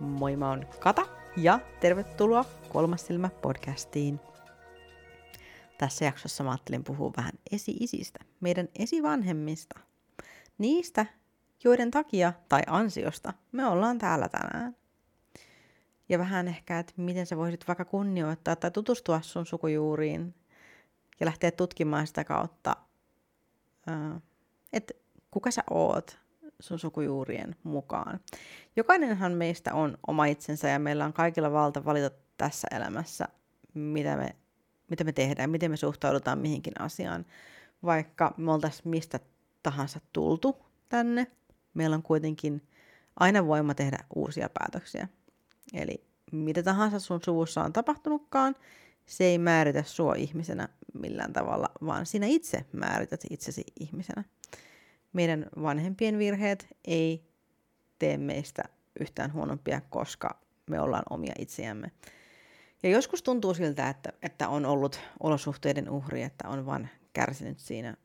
Moi, mä oon Kata ja tervetuloa Kolmasilmä-podcastiin. Tässä jaksossa mä ajattelin puhua vähän esi-isistä, meidän esivanhemmista. Niistä, joiden takia tai ansiosta me ollaan täällä tänään. Ja vähän ehkä, että miten sä voisit vaikka kunnioittaa tai tutustua sun sukujuuriin ja lähteä tutkimaan sitä kautta, että kuka sä oot sun sukujuurien mukaan. Jokainenhan meistä on oma itsensä ja meillä on kaikilla valta valita tässä elämässä, mitä me tehdään, miten me suhtaudutaan mihinkin asiaan. Vaikka me oltaisiin mistä tahansa tultu tänne, meillä on kuitenkin aina voima tehdä uusia päätöksiä. Eli mitä tahansa sun suvussa on tapahtunutkaan, se ei määritä sua ihmisenä millään tavalla, vaan sinä itse määrität itsesi ihmisenä. Meidän vanhempien virheet ei tee meistä yhtään huonompia, koska me ollaan omia itseämme. Ja joskus tuntuu siltä, että on ollut olosuhteiden uhri, että on vaan kärsinyt siinä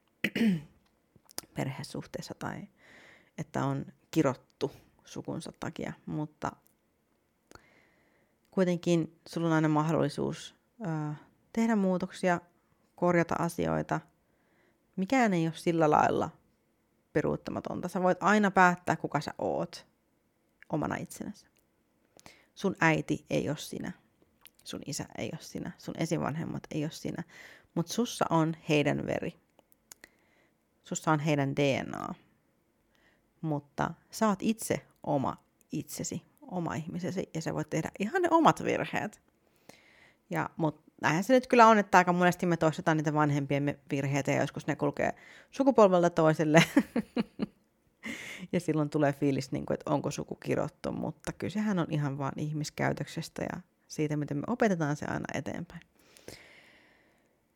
perhesuhteessa tai että on kirottu sukunsa takia. Mutta kuitenkin sulla on aina mahdollisuus tehdä muutoksia, korjata asioita. Mikään ei ole sillä lailla peruuttamatonta. Sä voit aina päättää, kuka sä oot omana itsenäsi. Sun äiti ei ole sinä. Sun isä ei ole sinä. Sun esivanhemmat ei ole sinä. Mutta sussa on heidän veri. Sussa on heidän DNA. Mutta sä oot itse oma itsesi, oma ihmisesi, ja sä voit tehdä ihan ne omat virheet. Mutta näinhän se nyt kyllä on, että aika monesti me toistetaan niitä vanhempien virheitä ja joskus ne kulkee sukupolvelta toiselle. Ja silloin tulee fiilis, että onko suku kirottu, mutta kysehän on ihan vaan ihmiskäytöksestä ja siitä, miten me opetetaan se aina eteenpäin.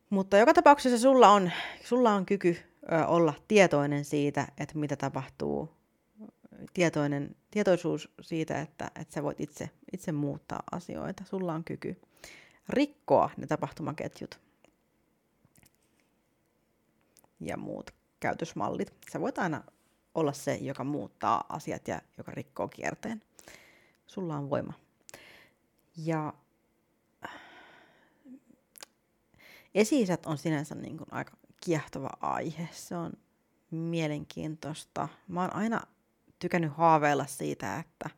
Mutta joka tapauksessa sulla on kyky olla tietoinen siitä, että mitä tapahtuu. Tietoisuus siitä, että sä voit itse muuttaa asioita. Sulla on kyky rikkoa ne tapahtumaketjut ja muut käytösmallit. Sä voit aina olla se, joka muuttaa asiat ja joka rikkoo kierteen. Sulla on voima. Ja esi-isät on sinänsä niin kuin aika kiehtova aihe. Se on mielenkiintoista. Mä oon aina tykännyt haaveilla siitä, että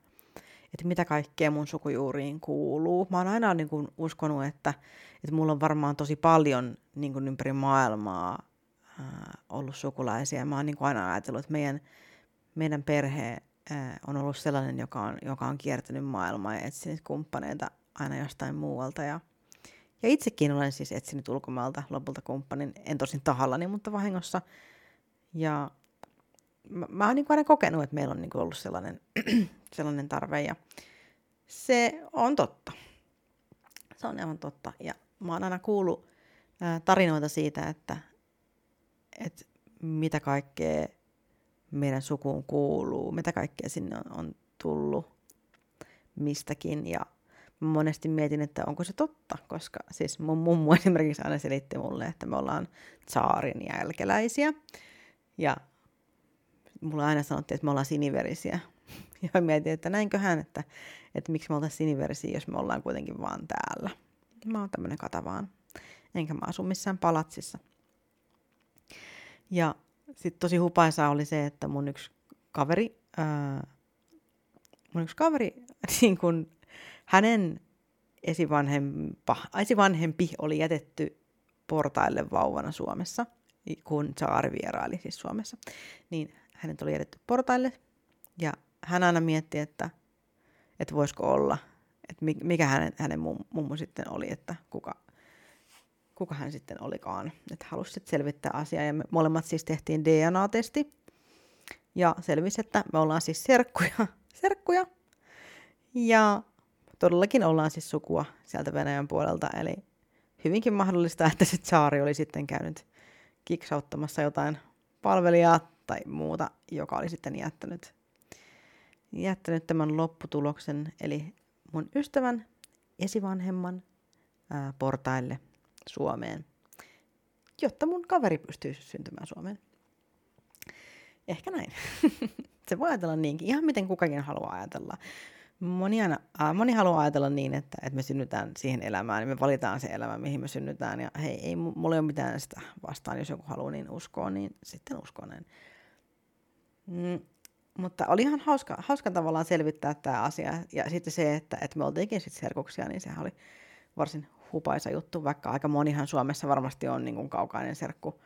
mitä kaikkea mun sukujuuriin kuuluu. Mä oon aina niin kuin uskonut, että mulla on varmaan tosi paljon niin kuin ympäri maailmaa ollut sukulaisia. Mä oon niin kuin aina ajatellut, että meidän perhe on ollut sellainen, joka on kiertänyt maailmaa ja etsinyt kumppaneita aina jostain muualta. Ja itsekin olen siis etsinyt ulkomailta lopulta kumppanin, en tosin tahallani, mutta vahingossa. Ja mä oon niin kuin aina kokenut, että meillä on niin kuin ollut sellainen tarve, ja se on totta. Se on aivan totta. Ja mä oon aina kuullut tarinoita siitä, että mitä kaikkea meidän sukuun kuuluu, mitä kaikkea sinne on tullut mistäkin. Ja mä monesti mietin, että onko se totta, koska siis mun mummu esimerkiksi aina selitti mulle, että me ollaan tsaarin jälkeläisiä. Ja mulla aina sanottiin, että me ollaan siniverisiä. Ja mietin, että näinköhän, että miksi me oltaisiin siniverisiä, jos me ollaan kuitenkin vaan täällä. Mä oon tämmönen kata vaan. Enkä mä asu missään palatsissa. Ja sit tosi hupaisaa oli se, että mun yksi kaveri, niin kun hänen esivanhempi oli jätetty portaille vauvana Suomessa, kun tsaari vieraili siis Suomessa. Niin hänet oli jätetty portaille ja hän aina mietti, että voisiko olla, että mikä hänen mummu sitten oli, että kuka hän sitten olikaan. Että halusi selvittää asiaa ja me molemmat siis tehtiin DNA-testi ja selvisi, että me ollaan siis serkkuja ja todellakin ollaan siis sukua sieltä Venäjän puolelta. Eli hyvinkin mahdollista, että se tsaari oli sitten käynyt kiksauttamassa jotain palvelijaa tai muuta, joka oli sitten jättänyt tämän lopputuloksen, eli mun ystävän esivanhemman portaille Suomeen, jotta mun kaveri pystyisi syntymään Suomeen. Ehkä näin. Se voi ajatella niinkin, ihan miten kukakin haluaa ajatella. Moni haluaa ajatella niin, että me synnytään siihen elämään, niin me valitaan se elämä, mihin me synnytään. Ja hei, ei mulla ole mitään sitä vastaan, jos joku haluaa niin uskoa, niin sitten uskoo näin. Mutta oli ihan hauska tavallaan selvittää tämä asia. Ja sitten se, että me oltiinkin sitten serkuksia, niin sehän oli varsin hupaisa juttu, vaikka aika monihan Suomessa varmasti on niin kuin kaukainen serkku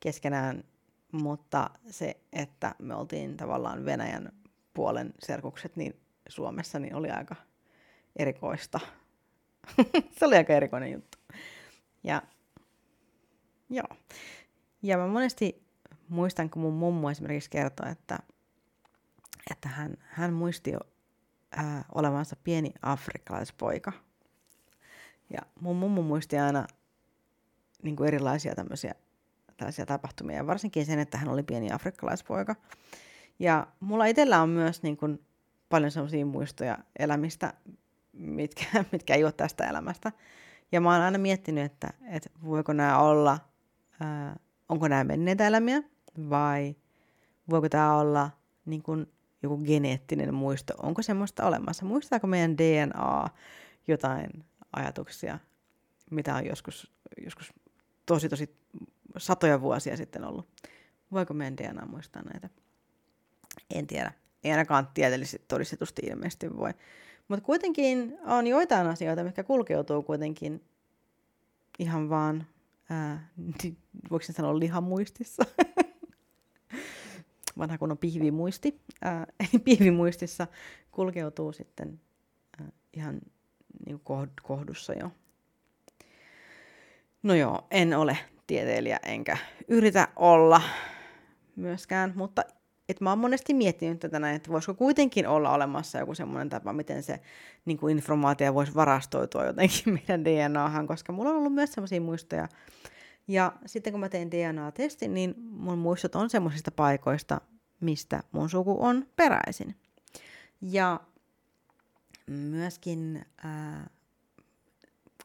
keskenään. Mutta se, että me oltiin tavallaan Venäjän puolen serkukset, niin Suomessa niin oli aika erikoista. Se oli aika erikoinen juttu. Ja, joo. Ja mä monesti muistan, kun mun mummo esimerkiksi kertoi, että hän muisti olevansa pieni afrikkalaispoika. Ja mun mummo muisti aina niin kuin erilaisia tällaisia tapahtumia, ja varsinkin sen, että hän oli pieni afrikkalaispoika. Ja mulla itsellä on myös niin kuin paljon sellaisia muistoja elämistä, mitkä ei ole tästä elämästä. Ja mä oon aina miettinyt, että voiko nämä olla, onko nämä menneitä elämiä, vai voiko tämä olla niin kuin joku geneettinen muisto. Onko semmoista olemassa? Muistaako meidän DNA jotain ajatuksia, mitä on joskus tosi satoja vuosia sitten ollut? Voiko meidän DNA muistaa näitä? En tiedä. Ei ainakaan tieteellisesti todistetusti ilmeisesti voi. Mutta kuitenkin on joitain asioita, mitkä kulkeutuu kuitenkin ihan vaan, voiko sen sanoa lihamuistissa? Vanha kun on pihvimuisti. Eli pihvimuistissa kulkeutuu sitten ihan niin kuin kohdussa jo. No joo, en ole tieteilijä enkä yritä olla myöskään, mutta mä oon monesti miettinyt tätä näin, että voisiko kuitenkin olla olemassa joku semmoinen tapa, miten se niin kuin informaatio voisi varastoitua jotenkin meidän DNAhan, koska mulla on ollut myös semmoisia muistoja. Ja sitten kun mä tein DNA-testin, niin mun muistot on semmoisista paikoista, mistä mun suku on peräisin. Ja myöskin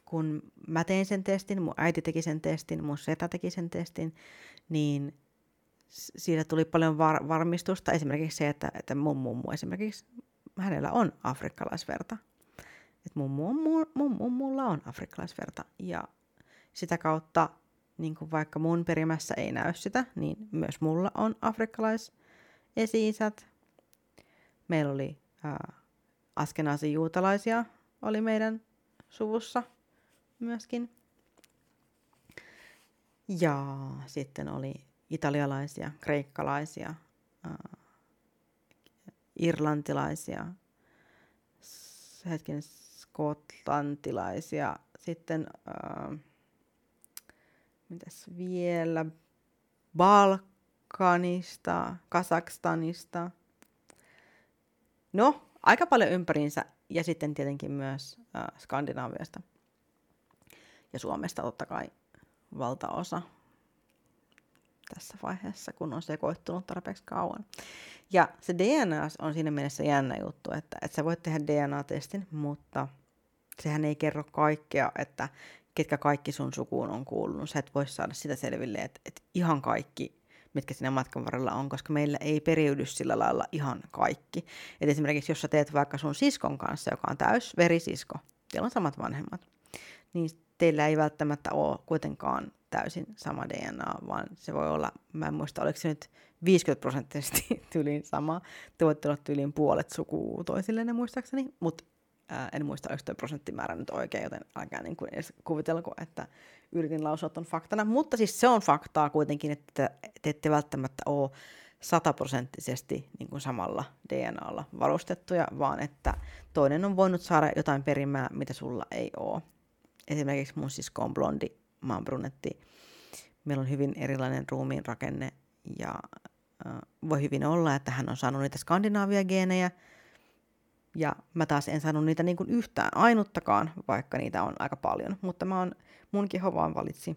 kun mä tein sen testin, mun äiti teki sen testin, mun setä teki sen testin, niin siitä tuli paljon varmistusta. Esimerkiksi se, että mun mummu esimerkiksi, hänellä on afrikkalaisverta. Että mummulla on afrikkalaisverta. Ja sitä kautta, niin kuin vaikka mun perimässä ei näy sitä, niin myös mulla on afrikkalaisesi-isät. Meillä oli askenaasin juutalaisia, oli meidän suvussa myöskin. Ja sitten oli italialaisia, kreikkalaisia, irlantilaisia, skotlantilaisia, sitten mitäs vielä, Balkanista, Kazakstanista. No, aika paljon ympäriinsä ja sitten tietenkin myös Skandinaaviasta ja Suomesta totta kai valtaosa tässä vaiheessa, kun on sekoittunut tarpeeksi kauan. Ja se DNA on siinä mielessä jännä juttu, että sä voit tehdä DNA-testin, mutta sehän ei kerro kaikkea, että ketkä kaikki sun sukuun on kuulunut. Sä et voi saada sitä selville, että ihan kaikki, mitkä siinä matkan varrella on, koska meillä ei periydy sillä lailla ihan kaikki. Et esimerkiksi jos sä teet vaikka sun siskon kanssa, joka on täysverisisko, teillä on samat vanhemmat, niin teillä ei välttämättä ole kuitenkaan täysin sama DNA, vaan se voi olla, mä en muista, oliko se nyt 50% tyyliin sama. Te voitte olla tyyliin puolet sukua toisilleen muistaakseni, mutta en muista, oliko tuo prosenttimäärä nyt oikein, joten älkää niin kuin edes kuvitelko, että yritin lausua ton faktana. Mutta siis se on faktaa kuitenkin, että te ette välttämättä ole 100% niin kuin samalla DNAlla varustettuja, vaan että toinen on voinut saada jotain perimää, mitä sulla ei ole. Esimerkiksi mun sisko on blondi, mä oon brunetti. Meillä on hyvin erilainen ruumiin rakenne ja voi hyvin olla, että hän on saanut niitä skandinaavia geenejä. Ja mä taas en saanut niitä niin kuin yhtään ainuttakaan, vaikka niitä on aika paljon. Mutta mun keho vaan valitsi,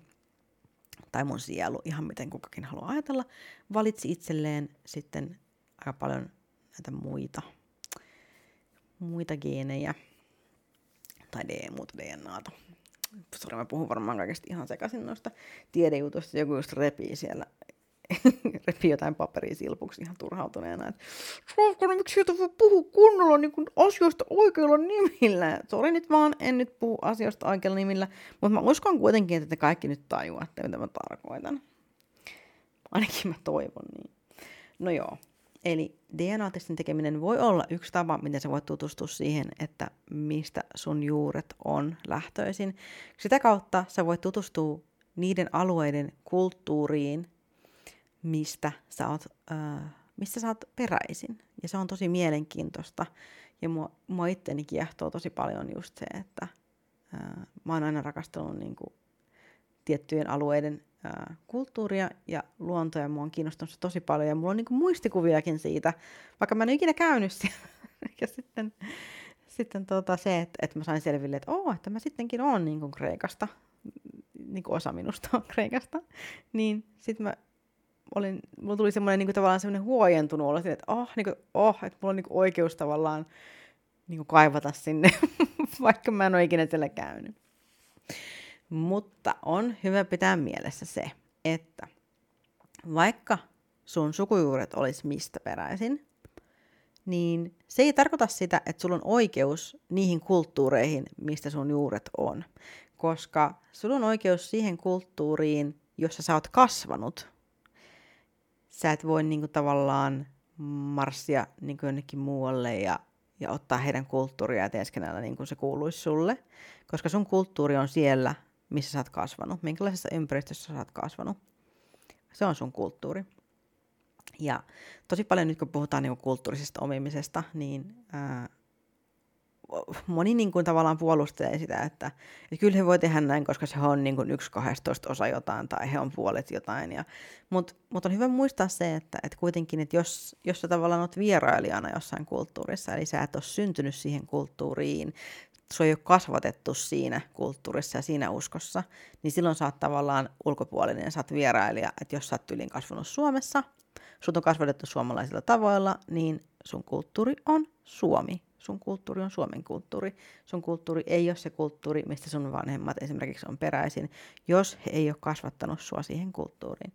tai mun sielu, ihan miten kukakin haluaa ajatella, valitsi itselleen sitten aika paljon näitä muita geenejä. Tai muuta DNAta. Sori, mä puhun varmaan kaikesta ihan sekaisin noista tiedejutuista. Joku just repii siellä repii jotain paperia silpuksi ihan turhautuneena. Rohkainen, miksi sieltä voi puhua kunnolla niin kuin asioista oikeilla nimillä? Sori nyt vaan, en nyt puhu asioista oikeilla nimillä, mutta mä uskon kuitenkin, että te kaikki nyt tajuatte, mitä mä tarkoitan. Ainakin mä toivon niin. No joo, eli DNA-testin tekeminen voi olla yksi tapa, miten sä voit tutustua siihen, että mistä sun juuret on lähtöisin. Sitä kautta sä voit tutustua niiden alueiden kulttuuriin, mistä sä oot peräisin. Ja se on tosi mielenkiintoista. Ja mua itteni kiehtoo tosi paljon just se, että mä oon aina rakastanut niin kuin tiettyjen alueiden kulttuuria ja luontoja. Mua on kiinnostunut se tosi paljon ja mulla on niin kuin muistikuviakin siitä, vaikka mä en ikinä käynyt siellä. Ja sitten se, että mä sain selville, että että mä sittenkin oon niin kuin Kreikasta. Niin kuin osa minusta on Kreikasta, niin sitten mulla tuli semmoinen niin kuin tavallaan semmoinen huojentunut olo, että että mulla on niin kuin oikeus tavallaan niin kuin kaivata sinne, vaikka mä en ole ikinä siellä käynyt. Mutta on hyvä pitää mielessä se, että vaikka sun sukujuuret olisi mistä peräisin, niin se ei tarkoita sitä, että sulla on oikeus niihin kulttuureihin, mistä sun juuret on. Koska sulla on oikeus siihen kulttuuriin, jossa sä oot kasvanut. Sä et voi niinku tavallaan marssia niinku jonnekin muualle ja ottaa heidän kulttuuria ja teeskennellä niin kuin se kuuluisi sulle. Koska sun kulttuuri on siellä, missä sä oot kasvanut. Minkälaisessa ympäristössä sä oot kasvanut. Se on sun kulttuuri. Ja tosi paljon nyt kun puhutaan niinku kulttuurisesta omimisesta, niin... moni niin kuin tavallaan puolustelee sitä, että kyllä he voi tehdä näin, koska se on niin kuin 1/12 jotain tai he on puolet jotain. Mutta on hyvä muistaa se, että kuitenkin, että jos sä tavallaan oot vierailijana jossain kulttuurissa, eli sä et ole syntynyt siihen kulttuuriin, sä ei ole kasvatettu siinä kulttuurissa ja siinä uskossa, niin silloin sä oot tavallaan ulkopuolinen, sä oot vierailija, että jos sä oot tyyliin kasvanut Suomessa, sut on kasvatettu suomalaisilla tavoilla, niin sun kulttuuri on Suomi. Sun kulttuuri on Suomen kulttuuri. Sun kulttuuri ei ole se kulttuuri, mistä sun vanhemmat esimerkiksi on peräisin, jos he ei ole kasvattanut sua siihen kulttuuriin.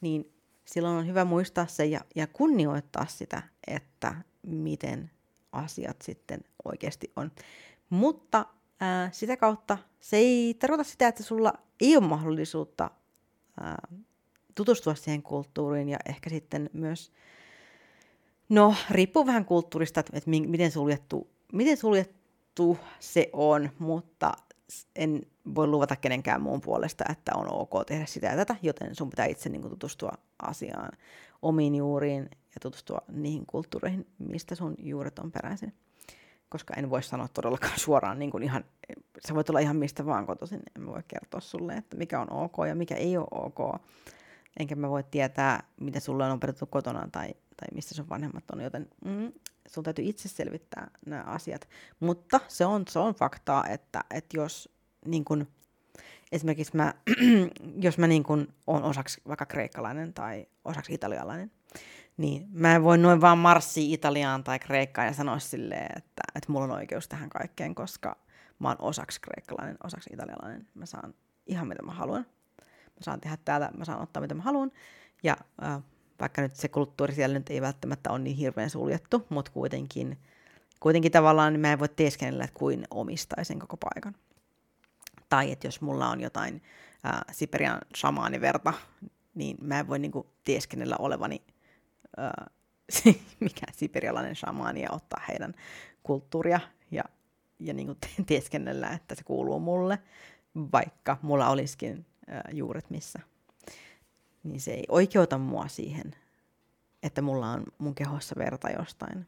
Niin silloin on hyvä muistaa se ja kunnioittaa sitä, että miten asiat sitten oikeasti on. Mutta sitä kautta se ei tarkoita sitä, että sulla ei ole mahdollisuutta tutustua siihen kulttuuriin ja ehkä sitten myös... No, riippuu vähän kulttuurista, että miten suljettu se on, mutta en voi luvata kenenkään muun puolesta, että on ok tehdä sitä ja tätä, joten sun pitää itse niin kuin tutustua asiaan, omiin juuriin ja tutustua niihin kulttuureihin, mistä sun juuret on peräisin. Koska en voi sanoa todellakaan suoraan, niin kuin ihan, sä voit olla ihan mistä vaan kotoisin, en voi kertoa sulle, että mikä on ok ja mikä ei ole ok. Enkä mä voi tietää, mitä sulle on opetettu kotona tai mistä sun vanhemmat on, joten sun täytyy itse selvittää nämä asiat. Mutta se on faktaa, että jos niin kun, esimerkiksi jos mä niin kun olen osaksi vaikka kreikkalainen tai osaksi italialainen, niin mä en voi noin vaan marssia Italiaan tai Kreikkaan ja sanoa silleen, että mulla on oikeus tähän kaikkeen, koska mä oon osaksi kreikkalainen, osaksi italialainen. Mä saan ihan mitä mä haluan. Mä saan tehdä täällä, mä saan ottaa mitä mä haluan ja... Vaikka nyt se kulttuuri siellä nyt ei välttämättä ole niin hirveän suljettu, mutta kuitenkin tavallaan mä en voi teeskennellä, että kuin omistaisin koko paikan. Tai että jos mulla on jotain Siperian shamaaniverta, niin mä en voi niinku teeskennellä olevani mikään siperialainen shamaani ja ottaa heidän kulttuuria ja niinku teeskennellä, että se kuuluu mulle, vaikka mulla olisikin juuret missä. Niin se ei oikeuta mua siihen, että mulla on mun kehossa verta jostain.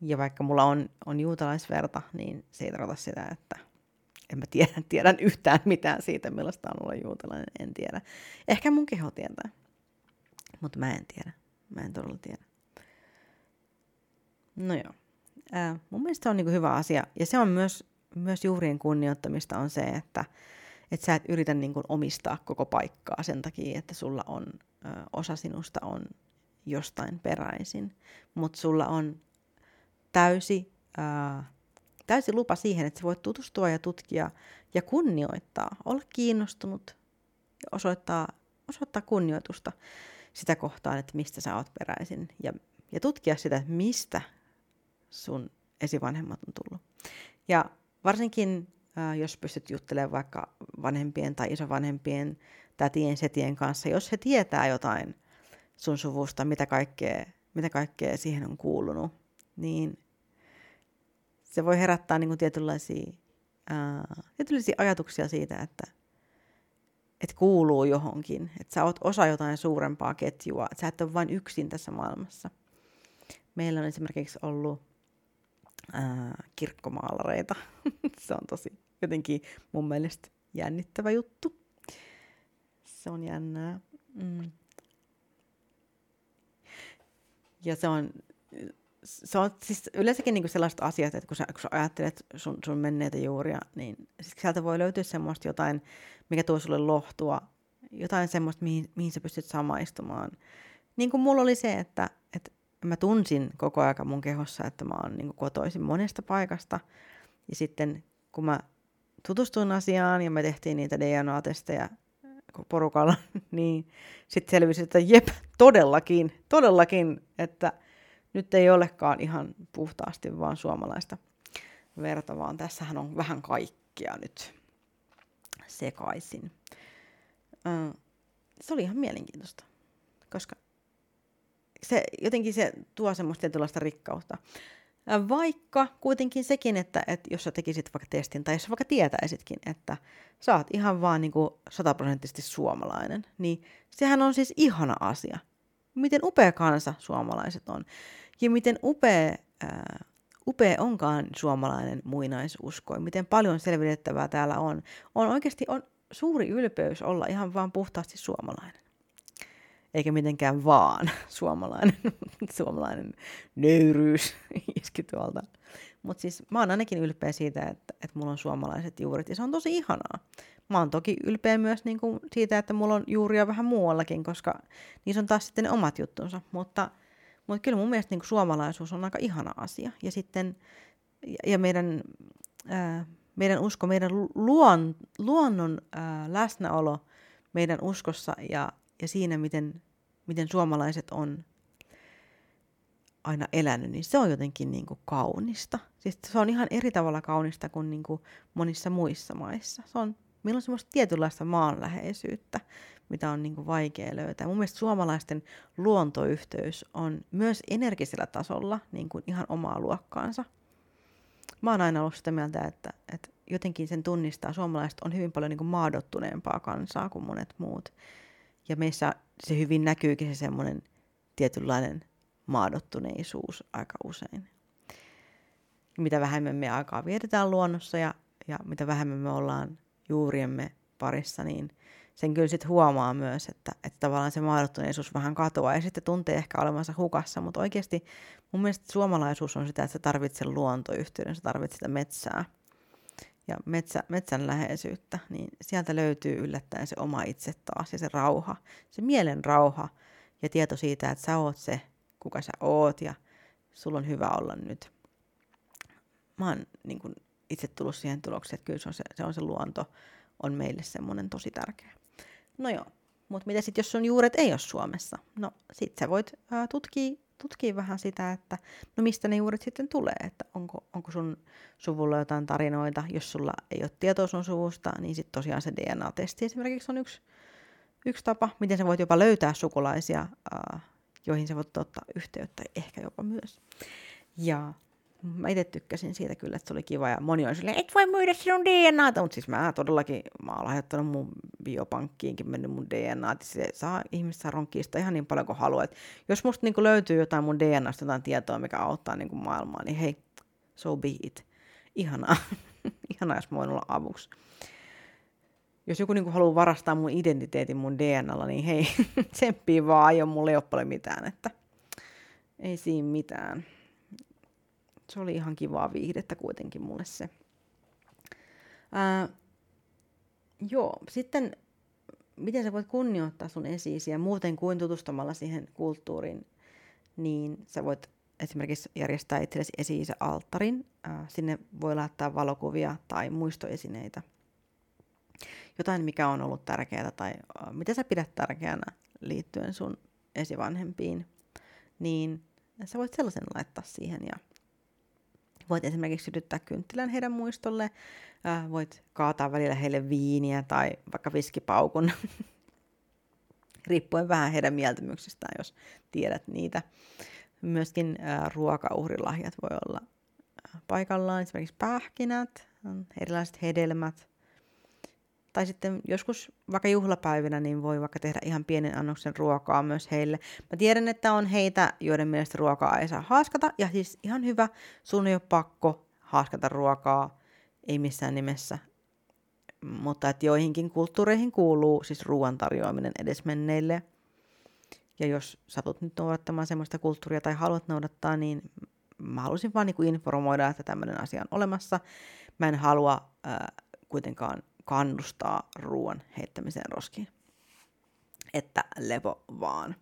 Ja vaikka mulla on juutalaisverta, niin se ei tarkoita sitä, että en mä tiedän yhtään mitään siitä, millaista on olla juutalainen, en tiedä. Ehkä mun keho tietää, mutta mä en tiedä. Mä en todella tiedä. No joo. Mun mielestä se on niinku hyvä asia. Ja se on myös juurien kunnioittamista on se, että sä et yritä niin kuin omistaa koko paikkaa sen takia, että sulla on osa sinusta on jostain peräisin. Mutta sulla on täysi lupa siihen, että sä voit tutustua ja tutkia ja kunnioittaa, olla kiinnostunut ja osoittaa osoittaa kunnioitusta sitä kohtaan, että mistä sä oot peräisin ja tutkia sitä, että mistä sun esivanhemmat on tullut. Ja varsinkin jos pystyt juttelemaan vaikka vanhempien tai isovanhempien, tätien, setien kanssa, jos he tietää jotain sun suvusta, mitä kaikkea siihen on kuulunut, niin se voi herättää niin kuin tietynlaisia ajatuksia siitä, että kuuluu johonkin, että sä oot osa jotain suurempaa ketjua, että sä et ole vain yksin tässä maailmassa. Meillä on esimerkiksi ollut kirkkomaalareita. Se on tosi jotenkin mun mielestä jännittävä juttu. Se on jännää. Mm. Ja se on siis yleensäkin niinku sellaiset asiat, että kun sä ajattelet sun menneitä juuria, niin siis sieltä voi löytyä semmoista jotain, mikä tuo sulle lohtua, jotain semmoista, mihin sä pystyt samaistumaan. Niin kuin mulla oli se, että mä tunsin koko ajan mun kehossa, että mä oon niinku kotoisin monesta paikasta. Ja sitten kun mä tutustuin asiaan ja me tehtiin niitä DNA-testejä porukalla, niin sitten selvisi, että jep, todellakin, että nyt ei olekaan ihan puhtaasti vaan suomalaista verta, vaan tässähän on vähän kaikkea nyt sekaisin. Se oli ihan mielenkiintoista, koska se jotenkin se tuo semmoista tietynlaista rikkautta. Vaikka kuitenkin sekin, että jos sä tekisit vaikka testin tai jos sä vaikka tietäisitkin, että sä oot ihan vaan niin kuin 100% suomalainen, niin sehän on siis ihana asia. Miten upea kansa suomalaiset on ja miten upea onkaan suomalainen muinaisusko ja miten paljon selvitettävää täällä on. On oikeasti on suuri ylpeys olla ihan vaan puhtaasti suomalainen. Eikä mitenkään vaan suomalainen nöyryys iski tuolta. Mutta siis mä oon ainakin ylpeä siitä, että mulla on suomalaiset juuret, ja se on tosi ihanaa. Mä oon toki ylpeä myös niinku siitä, että mulla on juuria vähän muuallakin, koska niissä on taas sitten ne omat juttunsa. Mutta kyllä mun mielestä niinku suomalaisuus on aika ihana asia. Ja sitten ja meidän usko, meidän luonnon läsnäolo meidän uskossa ja siinä, miten suomalaiset on aina elänyt, niin se on jotenkin niin kuin kaunista. Siis se on ihan eri tavalla kaunista kuin, monissa muissa maissa. Meillä on semmoista tietynlaista maanläheisyyttä, mitä on niin kuin vaikea löytää. Mun mielestä suomalaisten luontoyhteys on myös energisellä tasolla niin kuin ihan omaa luokkaansa. Mä oon aina ollut sitä mieltä, että jotenkin sen tunnistaa. Suomalaiset on hyvin paljon niin kuin maadottuneempaa kansaa kuin monet muut. Ja meissä se hyvin näkyykin se semmoinen tietynlainen maadottuneisuus aika usein. Mitä vähemmän me aikaa vietetään luonnossa ja mitä vähemmän me ollaan juuriemme parissa, niin sen kyllä sitten huomaa myös, että tavallaan se maadottuneisuus vähän katoaa ja sitten tuntee ehkä olevansa hukassa. Mutta oikeasti mun mielestä suomalaisuus on sitä, että sä tarvitset luontoyhteyden, sä tarvitset sitä metsää ja metsän läheisyyttä, niin sieltä löytyy yllättäen se oma itse taas ja se rauha, se mielen rauha ja tieto siitä, että sä oot se, kuka sä oot ja sulla on hyvä olla nyt. Mä oon niin kun itse tullut siihen tulokseen, että kyllä se luonto on meille semmoinen tosi tärkeä. No joo, mutta mitä sitten jos sun juuret ei ole Suomessa? No sit sä voit tutkia vähän sitä, että no mistä ne juuret sitten tulee, että onko sun suvulla jotain tarinoita, jos sulla ei ole tietoa sun suvusta, niin sitten tosiaan se DNA-testi esimerkiksi on yksi tapa, miten sä voit jopa löytää sukulaisia, joihin sä voit ottaa yhteyttä, ehkä jopa myös. Ja mä itse tykkäsin siitä kyllä, että se oli kiva ja moni on silleen, et voi myydä sinun DNAta, mutta siis mä oon lahjoittanut mun biopankkiinkin mennyt mun DNAt, ihmiset saa ronkkia sitä ihan niin paljon kuin haluaa. Et jos musta niinku löytyy jotain mun DNAsta, jotain tietoa, mikä auttaa niinku maailmaa, niin hei, so be it. Ihanaa, jos mä voin olla avuksi. Jos joku niinku haluaa varastaa mun identiteetin mun DNAlla, niin hei, tsemppii vaan, mulla ei ole paljon mitään, että ei siinä mitään. Se oli ihan kivaa viihdettä kuitenkin mulle se. Sitten miten sä voit kunnioittaa sun esi-isiä muuten kuin tutustumalla siihen kulttuuriin, niin sä voit esimerkiksi järjestää itsellesi esi-isäalttarin. Sinne voi laittaa valokuvia tai muistoesineitä. jotain, mikä on ollut tärkeää tai mitä sä pidät tärkeänä liittyen sun esivanhempiin, niin sä voit sellaisen laittaa siihen ja voit esimerkiksi sytyttää kynttilän heidän muistolle, voit kaataa välillä heille viiniä tai vaikka viskipaukun, riippuen vähän heidän mieltymyksistään, jos tiedät niitä. Myöskin ruokauhrilahjat voi olla paikallaan, esimerkiksi pähkinät, erilaiset hedelmät. Tai sitten joskus vaikka juhlapäivinä niin voi vaikka tehdä ihan pienen annoksen ruokaa myös heille. Mä tiedän, että on heitä, joiden mielestä ruokaa ei saa haaskata. Ja siis ihan hyvä, sun ei ole pakko haaskata ruokaa, ei missään nimessä. Mutta että joihinkin kulttuureihin kuuluu siis ruoan tarjoaminen edesmenneille. Ja jos satut nyt noudattamaan semmoista kulttuuria tai haluat noudattaa, niin mä halusin vaan niin kuin informoida, että tämmöinen asia on olemassa. Mä en halua kuitenkaan kannustaa ruoan heittämiseen roskiin. Että lepo vaan.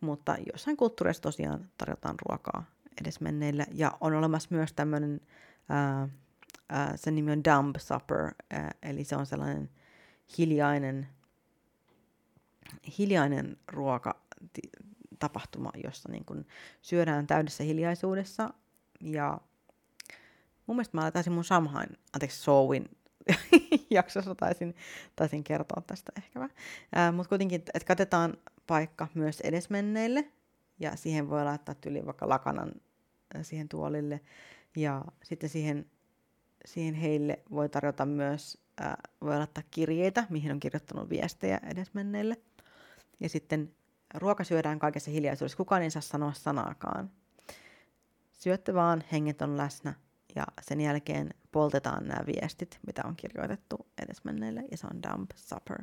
Mutta jossain kulttuureissa tosiaan tarjotaan ruokaa edesmenneille. Ja on olemassa myös tämmöinen, sen nimi on Dumb Supper, eli se on sellainen hiljainen ruokatapahtuma, jossa niin kun syödään täydessä hiljaisuudessa. Ja mun mielestä mä taisin mun Showin jaksossa taisin kertoa tästä ehkä. Mutta kuitenkin, että katetaan paikka myös edesmenneille, ja siihen voi laittaa tyyliin vaikka lakanan siihen tuolille, ja sitten siihen heille voi tarjota myös, voi laittaa kirjeitä, mihin on kirjoittanut viestejä edesmenneille. Ja sitten ruoka syödään kaikessa hiljaisuudessa, kukaan ei saa sanoa sanaakaan. Syötte vaan, henget on läsnä, ja sen jälkeen poltetaan nämä viestit, mitä on kirjoitettu edesmenneille, ja se on Dumb Supper.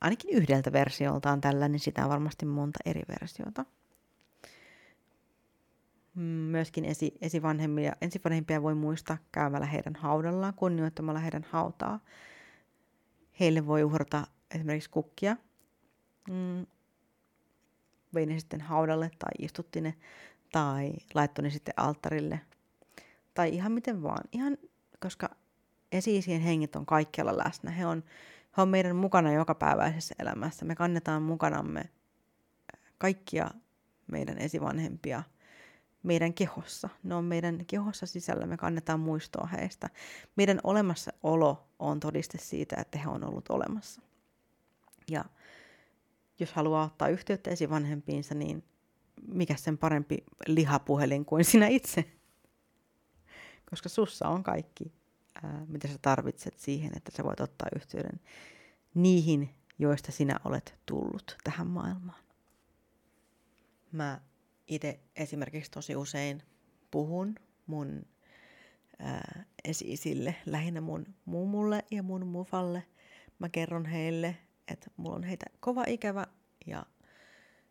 Ainakin yhdeltä versioltaan tällä, niin sitä on varmasti monta eri versiota. Myöskin ensivanhempia voi muistaa käymällä heidän haudallaan, kunnioittamalla heidän hautaa. Heille voi uhrata esimerkiksi kukkia. Vei ne sitten haudalle tai istutti ne tai laittoi ne sitten alttarille. Tai ihan miten vaan. Ihan, koska esi-isien henget on kaikkialla läsnä. He on meidän mukana jokapäiväisessä elämässä. Me kannetaan mukanamme kaikkia meidän esivanhempia meidän kehossa. Ne on meidän kehossa sisällä. Me kannetaan muistoa heistä. Meidän olemassaolo on todiste siitä, että he on ollut olemassa. Ja jos haluaa ottaa yhteyttä esivanhempiinsa, niin mikä sen parempi lihapuhelin kuin sinä itse? Koska sussa on kaikki, mitä sä tarvitset siihen, että sä voit ottaa yhteyden niihin, joista sinä olet tullut tähän maailmaan. Mä itse esimerkiksi tosi usein puhun mun esi-isille, lähinnä mun mummulle ja mun mufalle. Mä kerron heille, että mulla on heitä kova ikävä ja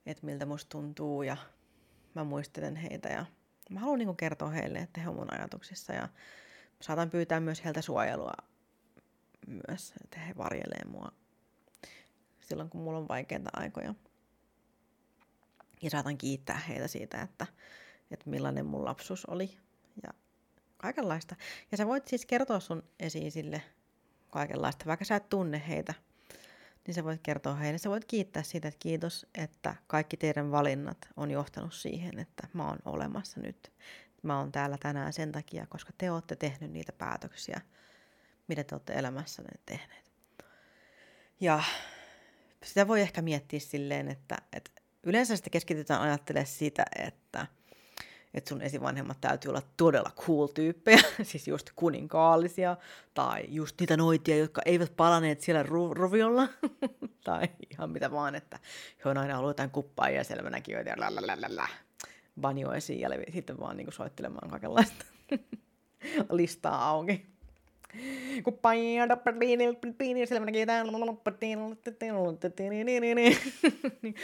että miltä musta tuntuu ja mä muistelen heitä ja mä haluan niin kuin kertoa heille, että he on mun ajatuksissa ja saatan pyytää myös heiltä suojelua myös, että he varjelee mua silloin kun mulla on vaikeita aikoja. Ja saatan kiittää heitä siitä, että millainen mun lapsuus oli ja kaikenlaista. Ja sä voit siis kertoa sun esi-isille kaikenlaista, vaikka sä et tunne heitä, niin sä voit kertoa heille. Sä voit kiittää siitä, että kiitos, että kaikki teidän valinnat on johtanut siihen, että mä oon olemassa nyt. Mä oon täällä tänään sen takia, koska te ootte tehnyt niitä päätöksiä, mitä te ootte elämässänne tehneet. Ja sitä voi ehkä miettiä silleen, että yleensä sitä keskitytään ajattelemaan sitä, että sun esivanhemmat täytyy olla todella cool tyyppejä, siis just kuninkaallisia, tai just niitä noitia, jotka eivät palaneet siellä roviolla, tai ihan mitä vaan, että he on aina ollut jotain kuppaajia selvänäkijöitä, banjoisiin ja sitten vaan niinku soittelemaan kaikenlaista listaa auki. Kuppaajia, selvänäkijöitä,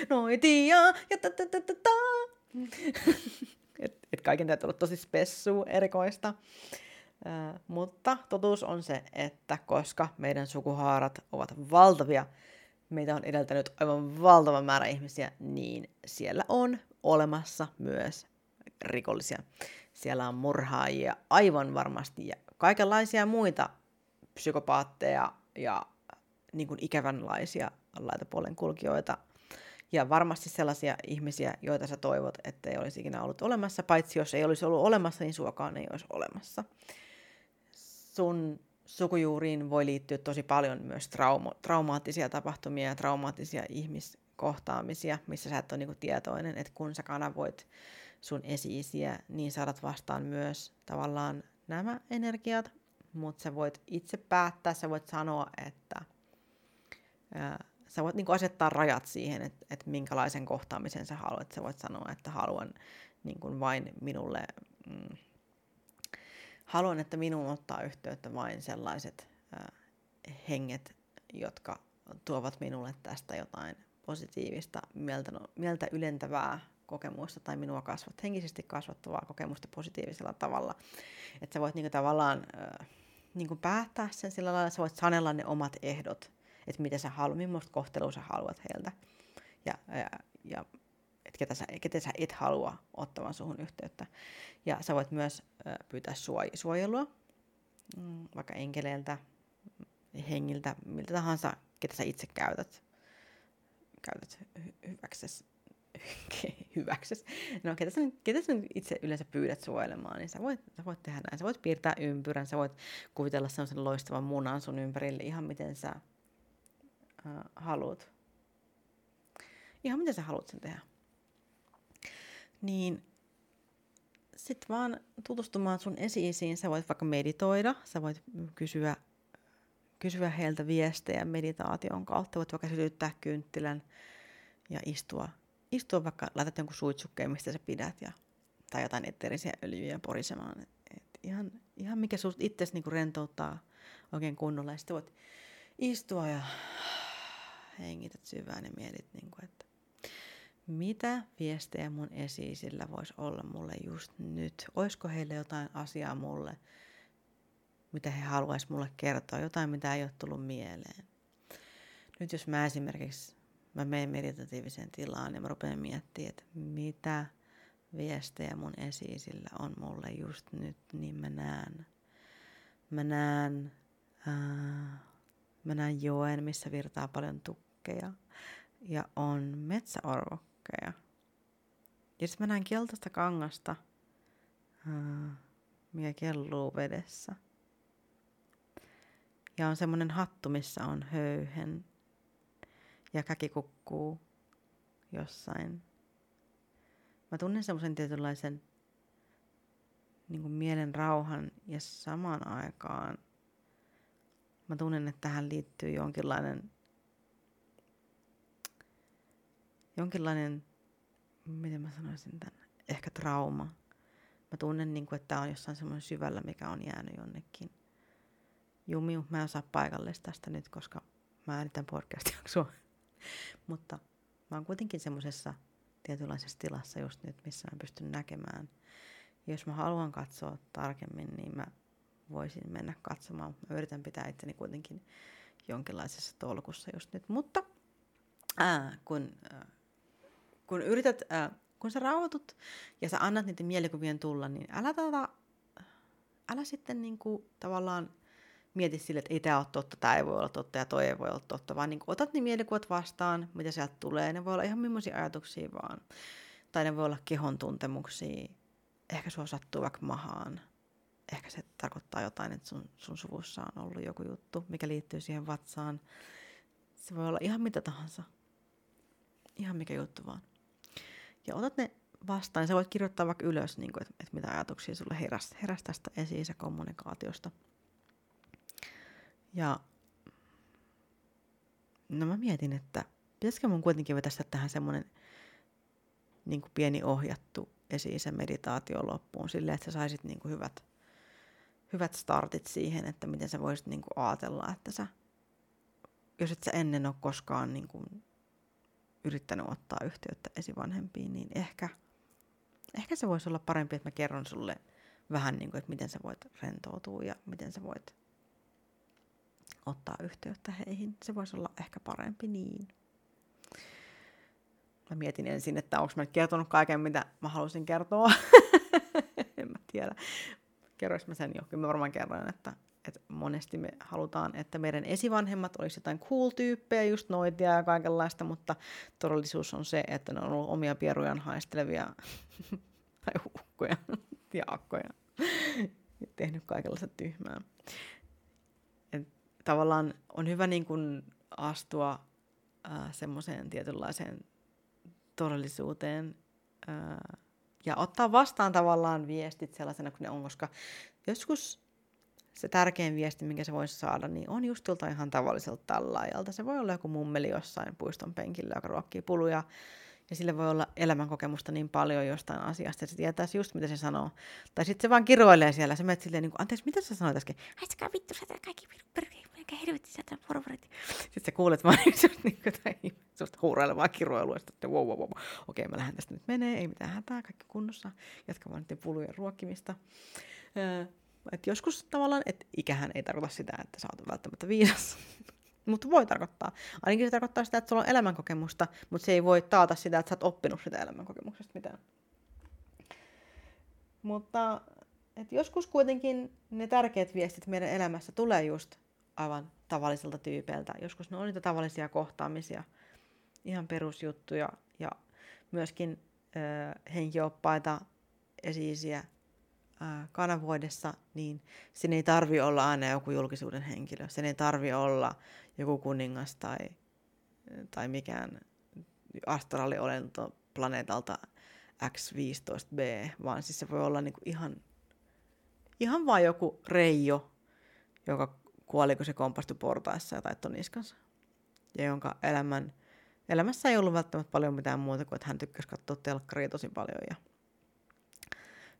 noitia, ja että kaiken täytyy olla tosi spessua, erikoista. Mutta totuus on se, että koska meidän sukuhaarat ovat valtavia, meitä on edeltänyt aivan valtava määrä ihmisiä, niin siellä on olemassa myös rikollisia. Siellä on murhaajia aivan varmasti ja kaikenlaisia muita psykopaatteja ja niin kuin ikävänlaisia laitapuolen kulkijoita. Ja varmasti sellaisia ihmisiä, joita sä toivot, ettei olisi ikinä ollut olemassa. Paitsi jos ei olisi ollut olemassa, niin suakaan ei olisi olemassa. Sun sukujuuriin voi liittyä tosi paljon myös traumaattisia tapahtumia ja traumaattisia ihmiskohtaamisia, missä sä et ole niinku tietoinen, että kun sä kanavoit sun esi-isiä, niin saadat vastaan myös tavallaan nämä energiat, mutta sä voit itse päättää, sä voit sanoa, että sä voit niinku asettaa rajat siihen, että et minkälaisen kohtaamisen sä haluat. Sä voit sanoa, että haluan niinku vain minulle... Haluan, että minuun ottaa yhteyttä vain sellaiset henget, jotka tuovat minulle tästä jotain positiivista, mieltä ylentävää kokemusta tai minua henkisesti kasvattavaa kokemusta positiivisella tavalla. Että sä voit niinku tavallaan niinku päättää sen sillä lailla, sä voit sanella ne omat ehdot, että mitä sä haluat, millaista kohtelua sä haluat heiltä ja että ketä sä et halua ottavan suhun yhteyttä. Ja sä voit myös pyytää suojelua, vaikka enkeleiltä, hengiltä, miltä tahansa, ketä sä itse käytät hyväksesi. No, ketä sä itse yleensä pyydät suojelemaan, niin sä voit tehdä näin. Sä voit piirtää ympyrän, sä voit kuvitella sellaisen loistavan munan sun ympärille, ihan miten sä haluat. Ihan miten sä haluat sen tehdä. Niin sit vaan tutustumaan sun esi-isiin. Sä voit vaikka meditoida, sä voit kysyä heiltä viestejä meditaation kautta. Voit vaikka sytyttää kynttilän ja istua vaikka, laitat jonkun suitsukkeen, mistä sä pidät, tai jotain eteerisiä öljyjä porisemaan. Et ihan mikä sut itsesi niinku rentouttaa oikein kunnolla. Ja sitten voit istua ja hengität syvään ja mietit, niinku, että mitä viestejä mun esi-isillä voisi olla mulle just nyt? Olisiko heille jotain asiaa mulle, mitä he haluaisivat mulle kertoa? Jotain, mitä ei ole tullut mieleen. Nyt jos mä esimerkiksi menen meditatiiviseen tilaan ja mä rupean miettimään, että mitä viestejä mun esi-isillä on mulle just nyt, niin mä näen joen, missä virtaa paljon tukkeja. Ja on metsäorvokkeja. Ja sitten mä näen keltaista kangasta, mikä kelluu vedessä. Ja on semmoinen hattu, missä on höyhen. Ja käki kukkuu jossain. Mä tunnen semmoisen tietynlaisen niin kuin mielen rauhan. Ja samaan aikaan mä tunnen, että tähän liittyy jonkinlainen, miten mä sanoisin tämän, ehkä trauma. Mä tunnen, niin kuin, että tää on jossain semmoinen syvällä, mikä on jäänyt jonnekin jumiin. Mä en osaa paikallista tästä nyt, koska mä äänitän podcast-jaksoa. Mutta mä oon kuitenkin semmoisessa tietynlaisessa tilassa just nyt, missä mä pystyn näkemään. Ja jos mä haluan katsoa tarkemmin, niin mä voisin mennä katsomaan. Mä yritän pitää itteni kuitenkin jonkinlaisessa tolkussa just nyt, mutta kun sä rauhoitut ja sä annat niiden mielikuvien tulla, niin älä sitten niinku tavallaan mieti sille, että ei tää ole totta, tää ei voi olla totta ja toi ei voi olla totta, vaan niinku otat ne mielikuvat vastaan, mitä sieltä tulee. Ne voi olla ihan millaisia ajatuksia vaan, tai ne voi olla kehon tuntemuksia. Ehkä sua sattuu vaikka mahaan. Ehkä se tarkoittaa jotain, että sun suvussa on ollut joku juttu, mikä liittyy siihen vatsaan. Se voi olla ihan mitä tahansa. Ihan mikä juttu vaan. Ja otat ne vastaan. Sä voit kirjoittaa vaikka ylös, niin että mitä ajatuksia sulle heräsi tästä esi-isä kommunikaatiosta. Ja no mä mietin, että pitäisikö mun kuitenkin vetää tähän semmonen niin kuin pieni ohjattu esi-isä meditaatio loppuun. Silleen, että sä saisit niin kuin hyvät startit siihen, että miten sä voisit niin kuin ajatella, että sä... Jos et sä ennen ole koskaan niin kuin yrittänyt ottaa yhteyttä esivanhempiin, niin ehkä se voisi olla parempi, että mä kerron sulle vähän, niin kuin, että miten sä voit rentoutua ja miten sä voit ottaa yhteyttä heihin. Se voisi olla ehkä parempi niin. Mä mietin ensin, että onko mä kertonut kaiken, mitä mä halusin kertoa. En mä tiedä. Kerroinko mä sen jo? Kyllä mä varmaan kerroin, että että monesti me halutaan, että meidän esivanhemmat olisi jotain cool-tyyppejä, just noitia ja kaikenlaista, mutta todellisuus on se, että ne on ollut omia pierujaan haistelevia tai hukkoja ja akkoja ja tehnyt kaikenlaista tyhmää. Et tavallaan on hyvä niin kun astua semmoiseen tietynlaiseen todellisuuteen ja ottaa vastaan tavallaan viestit sellaisena kuin ne on, koska joskus se tärkein viesti, minkä se voisi saada, niin on just joltain ihan tavalliselta tallaajalta. Se voi olla joku mummeli jossain puiston penkillä, joka ruokkii puluja. Ja sillä voi olla elämänkokemusta niin paljon jostain asiasta, että se tietäisi just, mitä se sanoo. Tai sitten se vaan kiroilee siellä. Sä menet silleen, niin kuin, anteeksi, mitä sä sanoit äsken? Haitsakaa vittu, sä kaikki perkeen, minkä helvetti, sä tämän porvoretin. Sitten sä kuulet vaan niin jotain huurailevaa kiroilua. Sitten wow. Okei, mä lähden tästä nyt menee, ei mitään hätää, kaikki kunnossa. Jatka vaan niiden pulujen ruokkimista. Et joskus tavallaan, että ikähän ei tarkoita sitä, että sä oot välttämättä viisas, mutta voi tarkoittaa. Ainakin se tarkoittaa sitä, että sulla on elämänkokemusta, mutta se ei voi taata sitä, että sä oot oppinut sitä elämänkokemuksesta mitään. Mutta et joskus kuitenkin ne tärkeät viestit meidän elämässä tulee just aivan tavalliselta tyypeiltä. Joskus ne on niitä tavallisia kohtaamisia, ihan perusjuttuja ja myöskin henkioppaita, esiisiä kanavoidessa, niin sen ei tarvi olla aina joku julkisuuden henkilö. Sen ei tarvi olla joku kuningas tai mikään astraliolento planeetalta X15b, vaan siis se voi olla niinku ihan vaan joku reijo, joka kuoli, kun se kompastui portaissa ja taittoi niskansa. Ja jonka elämässä ei ollut välttämättä paljon mitään muuta kuin, että hän tykkäsi katsoa telkkaria tosi paljon ja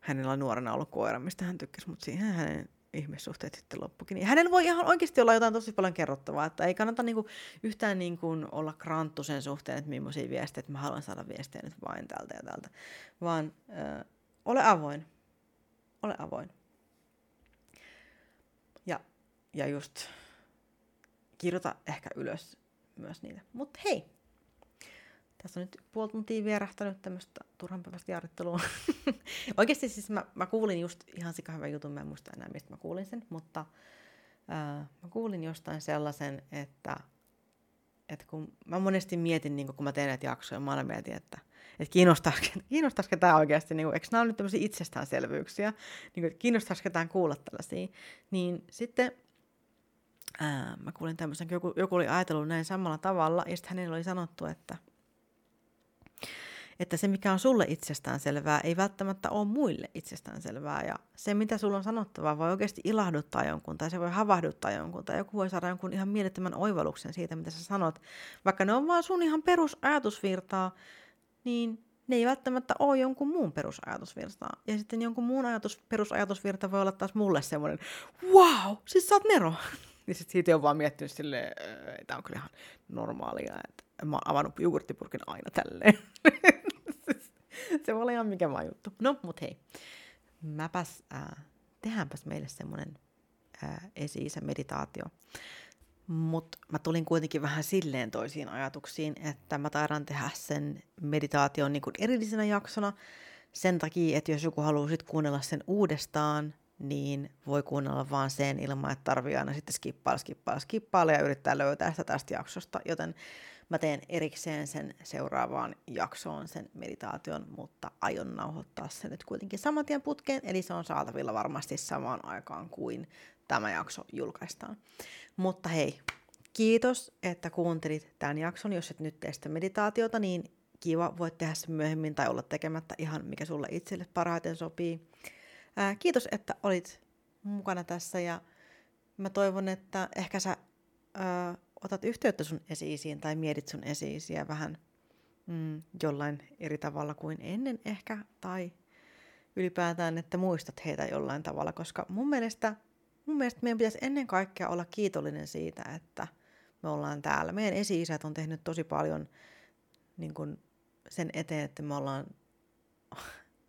hänellä on nuorena ollut koira, mistä hän tykkäsi, mutta siihen hänen ihmissuhteet sitten loppukin. Ja hänellä voi ihan oikeasti olla jotain tosi paljon kerrottavaa, että ei kannata niinku yhtään niinku olla kranttu sen suhteen, että millaisia viestejä, että mä haluan saada viestejä nyt vain tältä ja tältä, vaan ole avoin. Ole avoin. Ja just kirjoita ehkä ylös myös niitä. Mutta hei! Tässä on nyt puoli tuntia vierähtänyt tämmöistä turhanpäiväistä jaarittelua. Oikeasti siis mä kuulin just ihan sikahyvän jutun, mä en muista enää mistä mä kuulin sen, mutta mä kuulin jostain sellaisen, että kun mä monesti mietin, niin kun mä teen näitä jaksoja, mä aina mietin, että kiinnostaisiko tämä oikeasti, niin kun, eikö nämä ole nyt tämmöisiä itsestäänselvyyksiä, niin kun, kiinnostaisiko tämä kuulla tällaisia, niin sitten mä kuulin tämmöisen, kun joku oli ajatellut näin samalla tavalla, ja sitten hänelle oli sanottu, että se, mikä on sulle itsestäänselvää, ei välttämättä ole muille itsestäänselvää. Ja se, mitä sulla on sanottavaa, voi oikeasti ilahduttaa jonkun, tai se voi havahduttaa jonkun, tai joku voi saada jonkun ihan mielettömän oivalluksen siitä, mitä sä sanot. Vaikka ne on vaan sun ihan perusajatusvirtaa, niin ne ei välttämättä ole jonkun muun perusajatusvirtaa. Ja sitten jonkun muun perusajatusvirta voi olla taas mulle semmoinen, wow, siis sä oot Nero. Ja sitten siitä on vaan miettinyt silleen, että tämä on kyllä ihan normaalia, että mä oon avannut jogurttipurkin aina tälleen. Se voi olla ihan mikä vaan juttu. No, mut hei. Tehdäänpäs meille semmonen esi-isä meditaatio. Mut mä tulin kuitenkin vähän silleen toisiin ajatuksiin, että mä taidan tehdä sen meditaation niin kuin erillisenä jaksona. Sen takia, että jos joku haluaa sit kuunnella sen uudestaan, niin voi kuunnella vaan sen ilman, että tarvii aina sitten skippailla ja yrittää löytää sitä tästä jaksosta. Joten mä teen erikseen sen seuraavaan jaksoon sen meditaation, mutta aion nauhoittaa sen nyt kuitenkin saman tien putkeen, eli se on saatavilla varmasti samaan aikaan kuin tämä jakso julkaistaan. Mutta hei, kiitos, että kuuntelit tämän jakson. Jos et nyt tee sitä meditaatiota, niin kiva, voit tehdä sen myöhemmin tai olla tekemättä ihan mikä sulle itselle parhaiten sopii. Kiitos, että olit mukana tässä ja mä toivon, että ehkä sä otat yhteyttä sun esi-isiin tai mietit sun esi-isiä vähän jollain eri tavalla kuin ennen ehkä tai ylipäätään, että muistat heitä jollain tavalla, koska mun mielestä meidän pitäisi ennen kaikkea olla kiitollinen siitä, että me ollaan täällä. Meidän esi-isät on tehnyt tosi paljon niin kun sen eteen, että me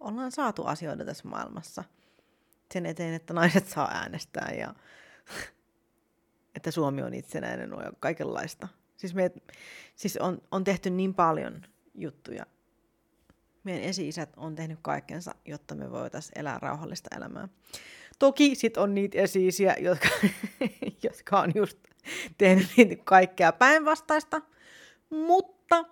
ollaan saatu asioita tässä maailmassa sen eteen, että naiset saa äänestää ja että Suomi on itsenäinen ja kaikenlaista. Siis, on tehty niin paljon juttuja. Meidän esi-isät on tehnyt kaikkensa, jotta me voitaisiin elää rauhallista elämää. Toki sit on niitä esiisiä, jotka on just tehnyt kaikkea päinvastaista, mutta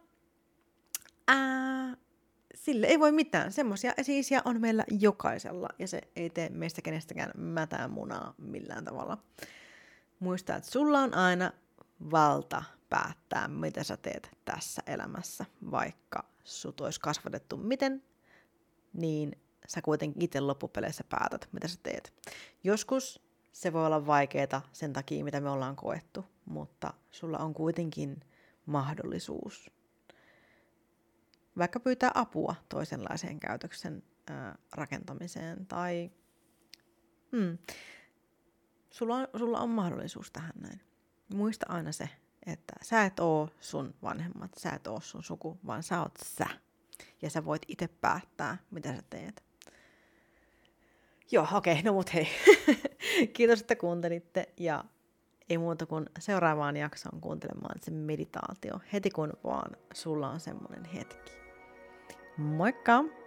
sille ei voi mitään. Semmoisia esiisiä on meillä jokaisella ja se ei tee meistä kenestäkään mätää munaa millään tavalla. Muista, että sulla on aina valta päättää, mitä sä teet tässä elämässä, vaikka sut olisi kasvatettu miten, niin sä kuitenkin itse loppupeleissä päätät, mitä sä teet. Joskus se voi olla vaikeaa sen takia, mitä me ollaan koettu, mutta sulla on kuitenkin mahdollisuus vaikka pyytää apua toisenlaiseen käytöksen rakentamiseen tai sulla on mahdollisuus tähän näin. Muista aina se, että sä et oo sun vanhemmat, sä et oo sun suku, vaan sä oot sä. Ja sä voit itse päättää, mitä sä teet. Joo, okei, no mut hei. Kiitos, että kuuntelitte ja ei muuta kuin seuraavaan jaksoon kuuntelemaan se meditaatio heti kun vaan sulla on semmonen hetki. Moikka!